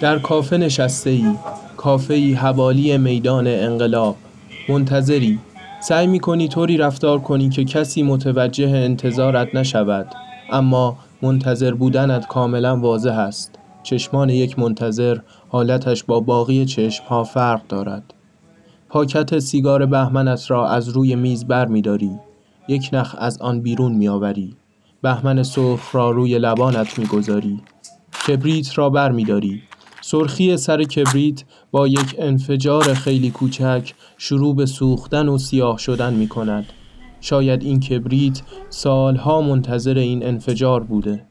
در کافه نشسته‌ای، کافه‌ای حوالی میدان انقلاب، منتظری، سعی می‌کنی طوری رفتار کنی که کسی متوجه انتظارت نشود، اما منتظر بودنت کاملا واضح است. چشمان یک منتظر حالتش با باقی چشم‌ها فرق دارد. پاکت سیگار بهمنت را از روی میز بر می‌داری. یک نخ از آن بیرون می‌آوری. بهمن سرخ را روی لبانت می‌گذاری. کبریت را بر می‌داری. سرخی سر کبریت با یک انفجار خیلی کوچک شروع به سوختن و سیاه شدن می‌کند. شاید این کبریت سالها منتظر این انفجار بوده.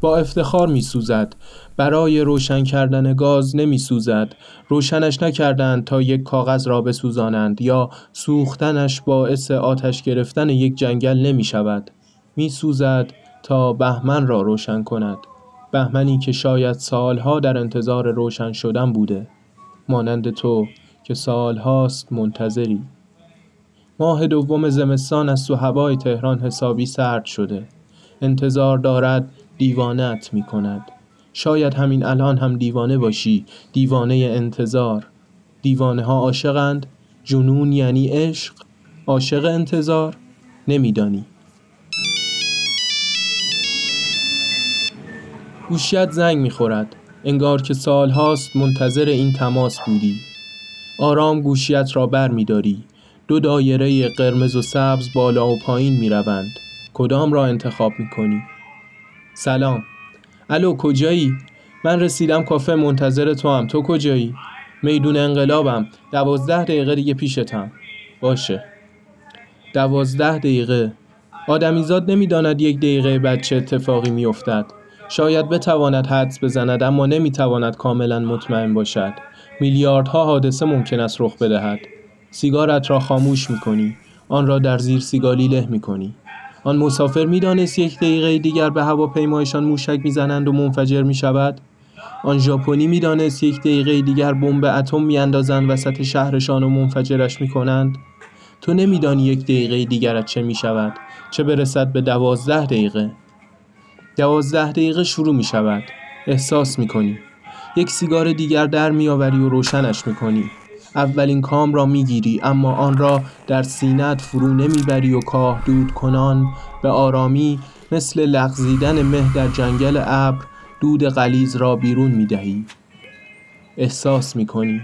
با افتخار می‌سوزد. برای روشن کردن گاز نمی‌سوزد. روشنش نکردند تا یک کاغذ را بسوزانند یا سوختنش باعث آتش گرفتن یک جنگل نمی‌شود. می‌سوزد تا بهمن را روشن کند. بهمنی که شاید سالها در انتظار روشن شدن بوده، مانند تو که سالهاست منتظری. ماه دوم زمستان است و هوای تهران حسابی سرد شده. انتظار دارد دیوانه‌ات می‌کند. شاید همین الان هم دیوانه باشی، دیوانه انتظار. دیوانه‌ها عاشقند. جنون یعنی عشق، عاشق انتظار. نمی‌دانی. گوشی‌ات زنگ می‌خورد. انگار که سال‌هاست منتظر این تماس بودی. آرام گوشی‌ات را بر می‌داری. دو دایره قرمز و سبز بالا و پایین می‌روند. کدام را انتخاب می‌کنی؟ سلام. الو، کجایی؟ من رسیدم کافه، منتظر تو هم. تو کجایی؟ میدون انقلابم. 12 دقیقه دیگه پیشتم. باشه. 12 دقیقه. آدمیزاد نمی‌داند 1 دقیقه بعد چه اتفاقی می‌افتد. شاید بتواند حدس بزند، اما نمی‌تواند کاملا مطمئن باشد. میلیاردها حادثه ممکن است رخ بدهد. سیگارت را خاموش می‌کنی. آن را در زیر سیگاری له می‌کنی. آن مسافر می‌دانست 1 دقیقه دیگر به هواپیمایشان موشک می‌زنند و منفجر می‌شود؟ آن ژاپنی می‌دانست 1 دقیقه دیگر بمب اتم می‌اندازند وسط شهرشان و منفجرش می‌کنند؟ تو نمی‌دانی 1 دقیقه دیگر چه می‌شود، چه برسد به 12 دقیقه. 12 دقیقه شروع می‌شود. احساس می‌کنی. یک سیگار دیگر در می‌آوری و روشنش می‌کنی. اولین کام را می‌گیری، اما آن را در سینه‌ات فرو نمی‌بری و کاه دود کنان به آرامی مثل لغزیدن مه در جنگل ابر دود غلیظ را بیرون می‌دهی. احساس می‌کنی.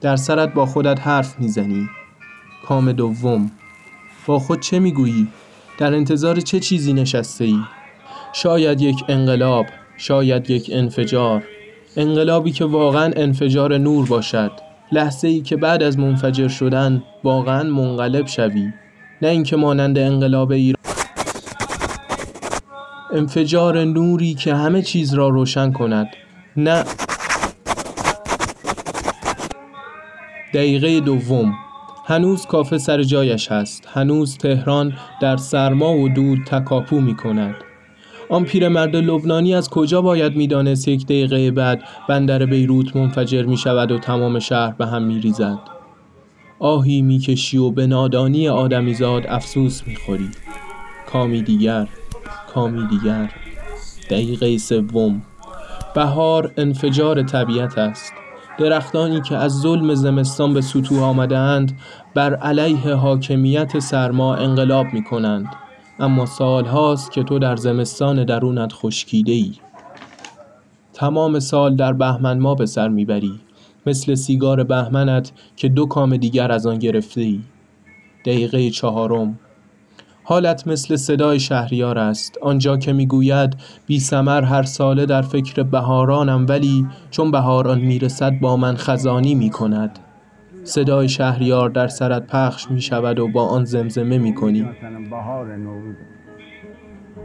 در سرت با خودت حرف می‌زنی. کام دوم. با خود چه می‌گویی؟ در انتظار چه چیزی نشسته‌ای؟ شاید یک انقلاب، شاید یک انفجار. انقلابی که واقعا انفجار نور باشد. لحظه‌ای که بعد از منفجر شدن واقعا منقلب شوی، نه اینکه مانند انقلاب ایران انفجار نوری که همه چیز را روشن کند. نه. دقیقه دوم. هنوز کافه سر جایش هست. هنوز تهران در سرما و دود تکاپو می‌کند. آن پیرمرد لبنانی از کجا باید می‌دانست 1 دقیقه بعد بندر بیروت منفجر می‌شود و تمام شهر به هم می‌ریزد؟ آهی می‌کشی و به نادانی آدمیزاد افسوس می‌خوری. کامی دیگر، کامی دیگر. دقیقه سوم. بهار انفجار طبیعت است. درختانی که از ظلم زمستان به سطوح آمده‌اند بر علیه حاکمیت سرما انقلاب می‌کنند. اما سال هاست که تو در زمستان درونت خشکیده ای. تمام سال در بهمن ما به سر میبری، مثل سیگار بهمنت که 2 کام دیگر از آن گرفته ای. دقیقه چهارم. حالت مثل صدای شهریار است، آنجا که میگوید بی ثمر هر ساله در فکر بهارانم، ولی چون بهاران میرسد با من خزانی میکند. صدای شهریار در سرت پخش می شود و با آن زمزمه می کنی.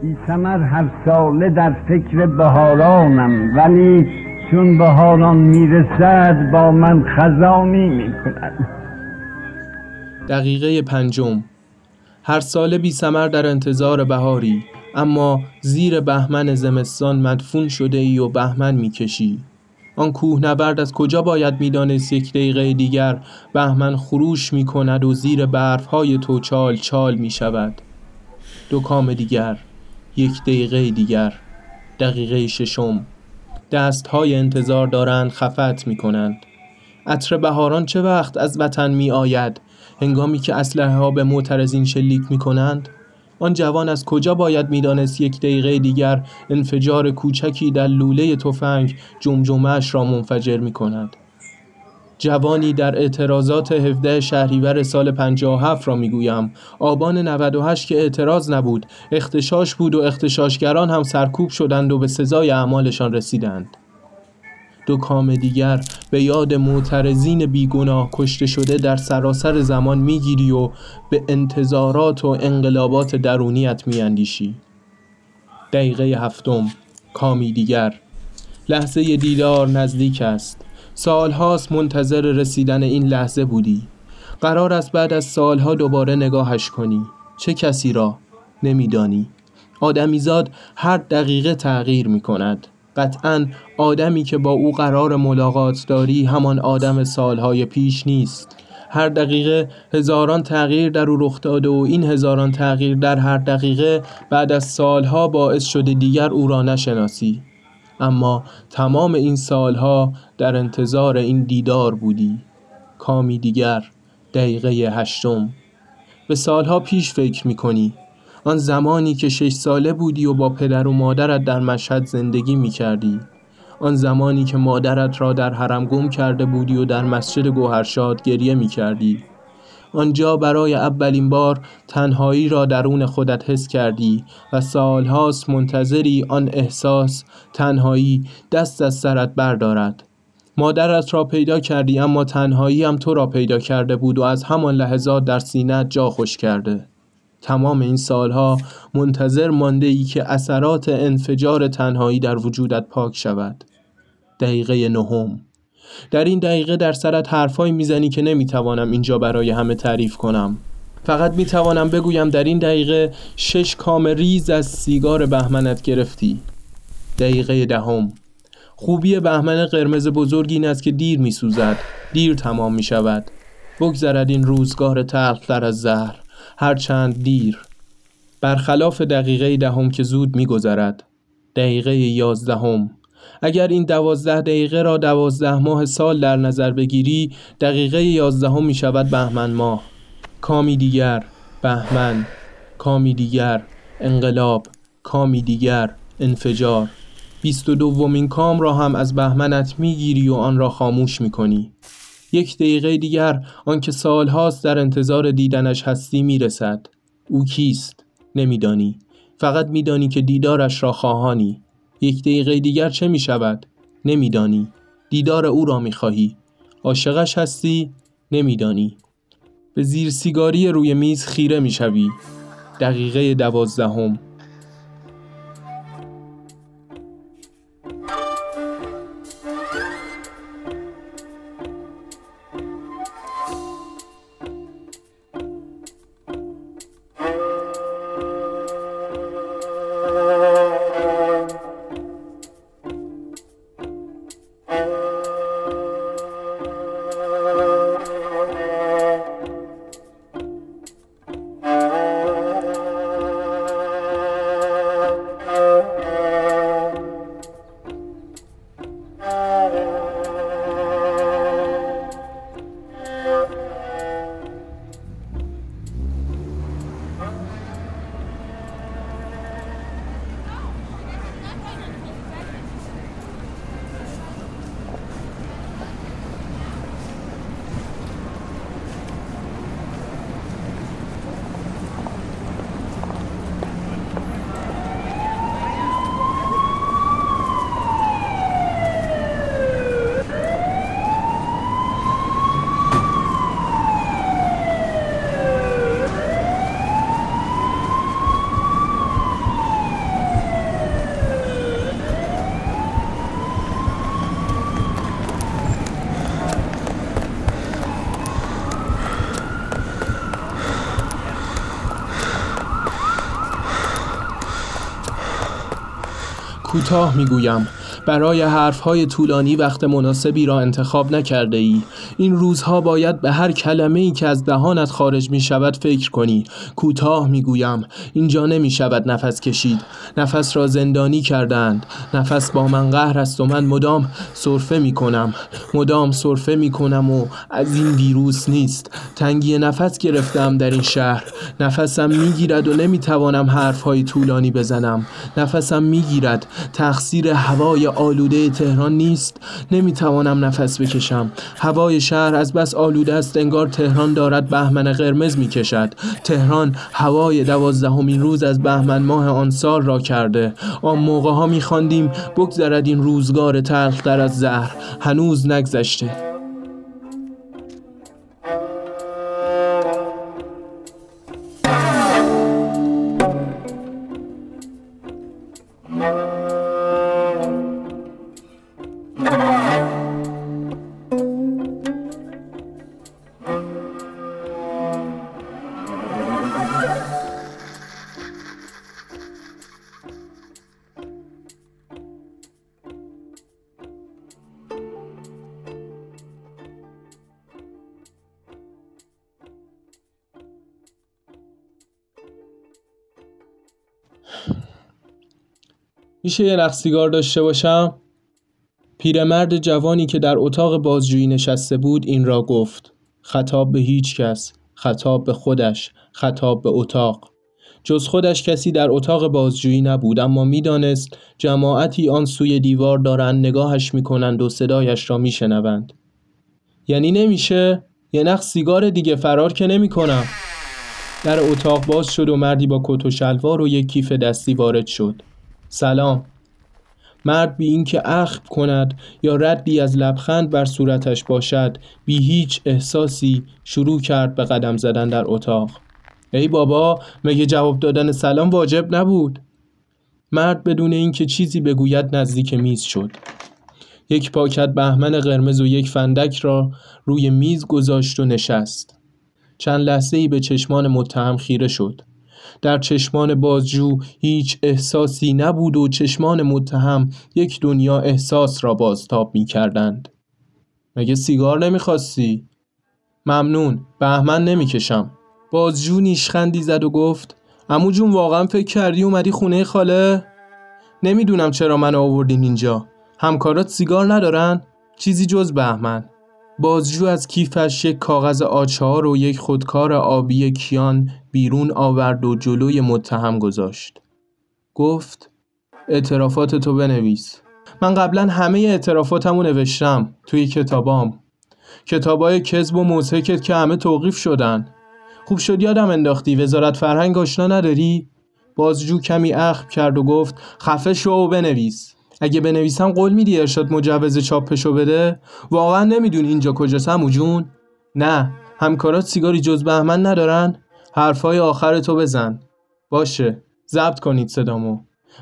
بی ثمر هر ساله در فکر بهارانم، ولی چون بهاران می رسد با من خزانی می کند. دقیقه پنجم. هر ساله بی ثمر در انتظار بهاری، اما زیر بهمن زمستان مدفون شده ای و بهمن می کشی. آن کوهنورد از کجا باید می‌دانست 1 دقیقه دیگر بهمن خروش می‌کند و زیر برف‌های تو چال چال می‌شود. 2 کام دیگر، 1 دقیقه دیگر. دقیقه ششم. دست‌های انتظار دارند خفت می‌کنند. عطر بهاران چه وقت از وطن می‌آید؟ هنگامی که اسلحه‌ها به معترضین شلیک می‌کنند. آن جوان از کجا باید می‌دانست یک دقیقه دیگر انفجار کوچکی در لوله تفنگ جمجمه‌اش را منفجر می‌کند. جوانی در اعتراضات 17 شهریور سال 57 را میگویم، آبان 98 که اعتراض نبود، اغتشاش بود و اغتشاشگران هم سرکوب شدند و به سزای اعمالشان رسیدند. دو کام دیگر به یاد معترضین بیگناه کشته شده در سراسر زمان میگیری و به انتظارات و انقلابات درونیت میاندیشی. دقیقه 7، کامی دیگر. لحظه دیدار نزدیک است. سالهاست منتظر رسیدن این لحظه بودی. قرار است بعد از سالها دوباره نگاهش کنی. چه کسی را؟ نمیدانی. آدمیزاد هر دقیقه تغییر میکند. قطعاً آدمی که با او قرار ملاقات داری همان آدم سالهای پیش نیست. هر دقیقه هزاران تغییر در او رخ داده و این هزاران تغییر در هر دقیقه بعد از سالها باعث شده دیگر او را نشناسی. اما تمام این سالها در انتظار این دیدار بودی. کامی دیگر. دقیقه 8. به سالها پیش فکر میکنی. آن زمانی که 6 ساله بودی و با پدر و مادرت در مشهد زندگی میکردی. آن زمانی که مادرت را در حرم گم کرده بودی و در مسجد گوهرشاد گریه میکردی. آنجا برای اولین بار تنهایی را درون خودت حس کردی و سالهاست منتظری آن احساس تنهایی دست از سرت بردارد. مادرت را پیدا کردی، اما تنهایی هم تو را پیدا کرده بود و از همان لحظات در سینه‌ات جا خوش کرده. تمام این سالها منتظر مانده ای که اثرات انفجار تنهایی در وجودت پاک شود. دقیقه 9. در این دقیقه در سرت حرفایی میزنی که نمیتوانم اینجا برای همه تعریف کنم. فقط میتوانم بگویم در این دقیقه 6 کام ریز از سیگار بهمنت گرفتی. دقیقه 10. خوبی بهمن قرمز بزرگ این است که دیر میسوزد، دیر تمام میشود. بگذرد این روزگار تلختر از زهر، هرچند دیر. برخلاف دقیقه 10 که زود میگذرد. دقیقه 11. اگر این 12 دقیقه را 12 ماه سال در نظر بگیری، دقیقه 11 می شود بهمن ماه. کامی دیگر. بهمن. کامی دیگر. انقلاب. کامی دیگر. انفجار. 22مین کام را هم از بهمنت می گیری و آن را خاموش می کنی. 1 دقیقه دیگر آن که سالهاست در انتظار دیدنش هستی می رسد. او کیست؟ نمیدانی. فقط می دانی که دیدارش را خواهانی. 1 دقیقه دیگر چه می شود؟ نمیدانی. دیدار او را می خواهی. عاشقش هستی؟ نمیدانی. به زیر سیگاری روی میز خیره می شوی. دقیقه 12. کوتاه میگویم، برای حرفهای طولانی وقت مناسبی را انتخاب نکرده ای. این روزها باید به هر کلمه‌ای که از دهانت خارج می شود فکر کنی. کوتاه می گویم. اینجا نمی شود نفس کشید. نفس را زندانی کردند. نفس با من قهر است و من مدام سرفه می کنم. و از این ویروس نیست. تنگی نفس گرفتم در این شهر. نفسم می گیرد و نمی توانم حرفهای طولانی بزنم. نفسم می گیرد. تقصیر هوای آلوده تهران نیست. نمی توانم نفس بکشم. هوای شهر از بس آلوده است انگار تهران دارد بهمن قرمز می کشد. تهران هوای 12مین روز از بهمن ماه آن سال را کرده. آن موقع ها می خواندیم بگذرد این روزگار تلخ در از زهر. هنوز نگذشته. میشه یه نخ سیگار داشته باشم؟ پیرمرد جوانی که در اتاق بازجویی نشسته بود این را گفت. خطاب به هیچ کس، خطاب به خودش، خطاب به اتاق. جز خودش کسی در اتاق بازجویی نبود، اما میدانست جماعتی آن سوی دیوار دارند نگاهش میکنند و صدایش را میشنوند. یعنی نمیشه؟ یه نخ سیگار دیگه فرار که نمیکنم. در اتاق باز شد و مردی با کت و شلوار و یک کیف دستی وارد شد. سلام. مرد بی اینکه اخم کند یا ردی از لبخند بر صورتش باشد، بی هیچ احساسی شروع کرد به قدم زدن در اتاق. ای بابا، مگه جواب دادن سلام واجب نبود؟ مرد بدون اینکه چیزی بگوید نزدیک میز شد. یک پاکت بهمن قرمز و یک فندک را روی میز گذاشت و نشست. چند لحظه‌ای به چشمان متهم خیره شد. در چشمان بازجو هیچ احساسی نبود و چشمان متهم یک دنیا احساس را بازتاب می کردند. مگه سیگار نمی خواستی؟ ممنون، بهمن نمی کشم. بازجو نیشخندی زد و گفت عمو جون واقعا فکر کردی اومدی خونه خاله؟ نمیدونم چرا من آوردین اینجا. همکارات سیگار ندارن؟ چیزی جز بهمن. بازجو از کیفش یک کاغذ آچار و یک خودکار آبی کیان بیرون آورد و جلوی متهم گذاشت. گفت اعترافات تو بنویس. من قبلا همه اعترافاتمو نوشتم توی کتابام. کتابای کذب و موثقت که همه توقیف شدن. خوب شد یادم انداختی. وزارت فرهنگ آشنا نداری؟ بازجو کمی اخم کرد و گفت خفه شو و بنویس. اگه بنویسم قول میدی ارشاد مجوز چاپشو بده؟ واقعا نمیدون اینجا کجاست عمو جون؟ نه، همکارات سیگاری جز بهمن ندارن؟ حرفای آخر تو بزن. باشه، ضبط کنید صدامو.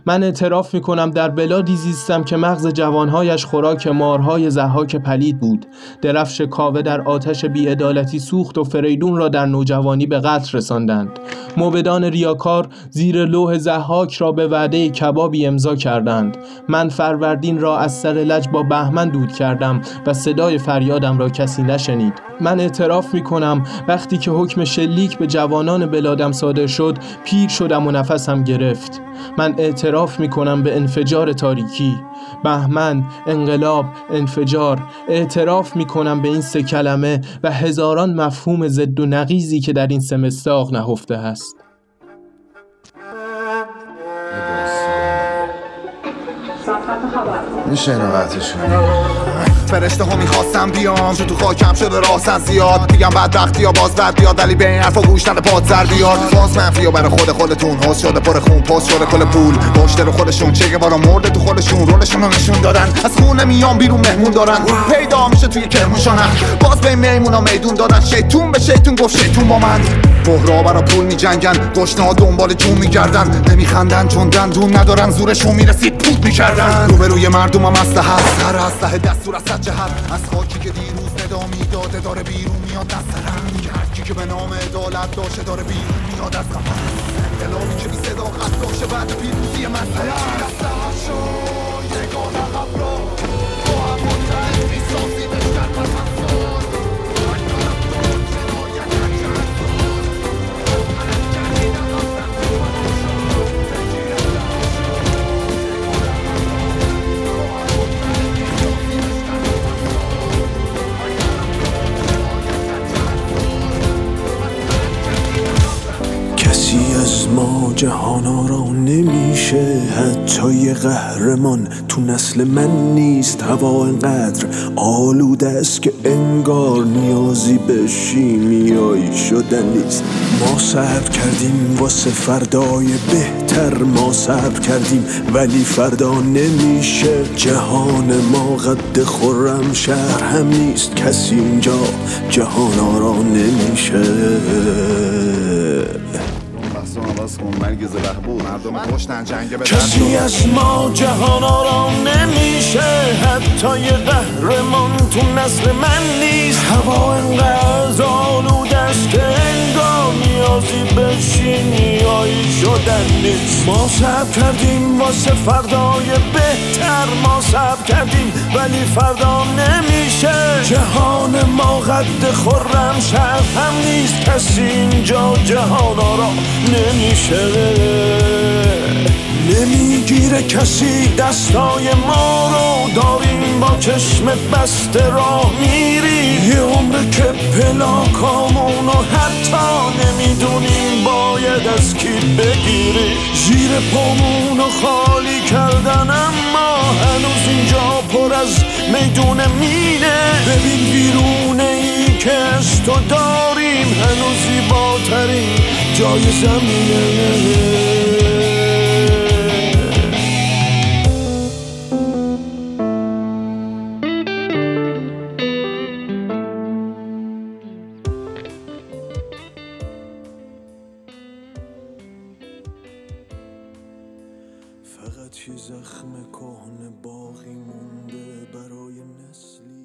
من اعتراف میکنم در بلادی زیستم که مغز جوانهایش خوراک مارهای ضحاک پلید بود. درفش کاوه در آتش بی‌عدالتی سوخت و فریدون را در نوجوانی به قتل رساندند. موبدان ریاکار زیر لوح ضحاک را به وعده کبابی امضا کردند. من فروردین را از سر لج با بهمن دود کردم و صدای فریادم را کسی نشنید. من اعتراف میکنم وقتی که حکم شلیک به جوانان بلادم صادر شد پیر شدم و نفسم گرفت. من اعتراف میکنم به انفجار تاریکی، بهمن، انقلاب، انفجار. اعتراف میکنم به این سه کلمه و هزاران مفهوم ضد و نقیضی که در این سه مصداق نهفته است. میشه اینو قطعشون فرشته ها میخواستم بیام شد تو خاکم شده راستن زیاد دیگم بدبختی ها باز بد بیاد ولی به این حرفا گوش نده پاد زر بیاد باز منفی ها برای خودتون حس شده پر خون پاس شده کل پول باشته رو خودشون چگه بارا مرده تو خودشون رولشون رو نشون دادن از خونه میام بیرون مهمون دارن پیدا میشه توی کرموشانه باز به میمون ها میدون دادن شیطون به شیطون گفت شیطون با من بهرا برا پول میجنگن گشنه ها دنبال جون میگردن نمیخندن چون دندون ندارن زورشون میرسید پود میکردن روبروی مردمم اصله هست هر اصله دستور است چه حرف از خاکی که دیروز ندا میداده داره بیرون میاد از سرم میگه هرکی که به نام عدالت داشته داره بیرون میاد از قفس انقلابی که بی صداقت داشته بعد پیروزی من سرم دستم شد ما جهان آرا نمیشه، حتی یه قهرمان تو نسل من نیست. هوا اینقدر آلوده است که انگار نیازی به شیمیایی شدن نیست. ما صبر کردیم واسه فردای بهتر، ما صبر کردیم ولی فردا نمیشه. جهان ما قد خرمشهر هم نیست، کسی اینجا جهان آرا نمیشه. کسی از ما جهان آرام نمیشه، حتی یه قهرمان تو نسل من نیست. هوا انقدر آلوده است که انگار نیازی به شیمیایی شدن نیست. ما صبر کردیم واسه فردای بهتر، ما صبر کردیم ولی فردا نمیشه. جهان ما قد خرمشهر هم نیست، کسی اینجا جهان آرام نمیشه. نمیگیره کسی دستای ما رو، داریم با چشمت بسته راه میری. یه عمره که پلاکامونو حتی نمیدونیم باید از کی بگیری. زیر پامونو خالی کردن اما هنوز اینجا پر از میدونه مینه. ببین بیرونه ای که از تو داریم هنوز زیباترین جای زمینه. فقط یه زخم کهنه باقی مونده برای نسلی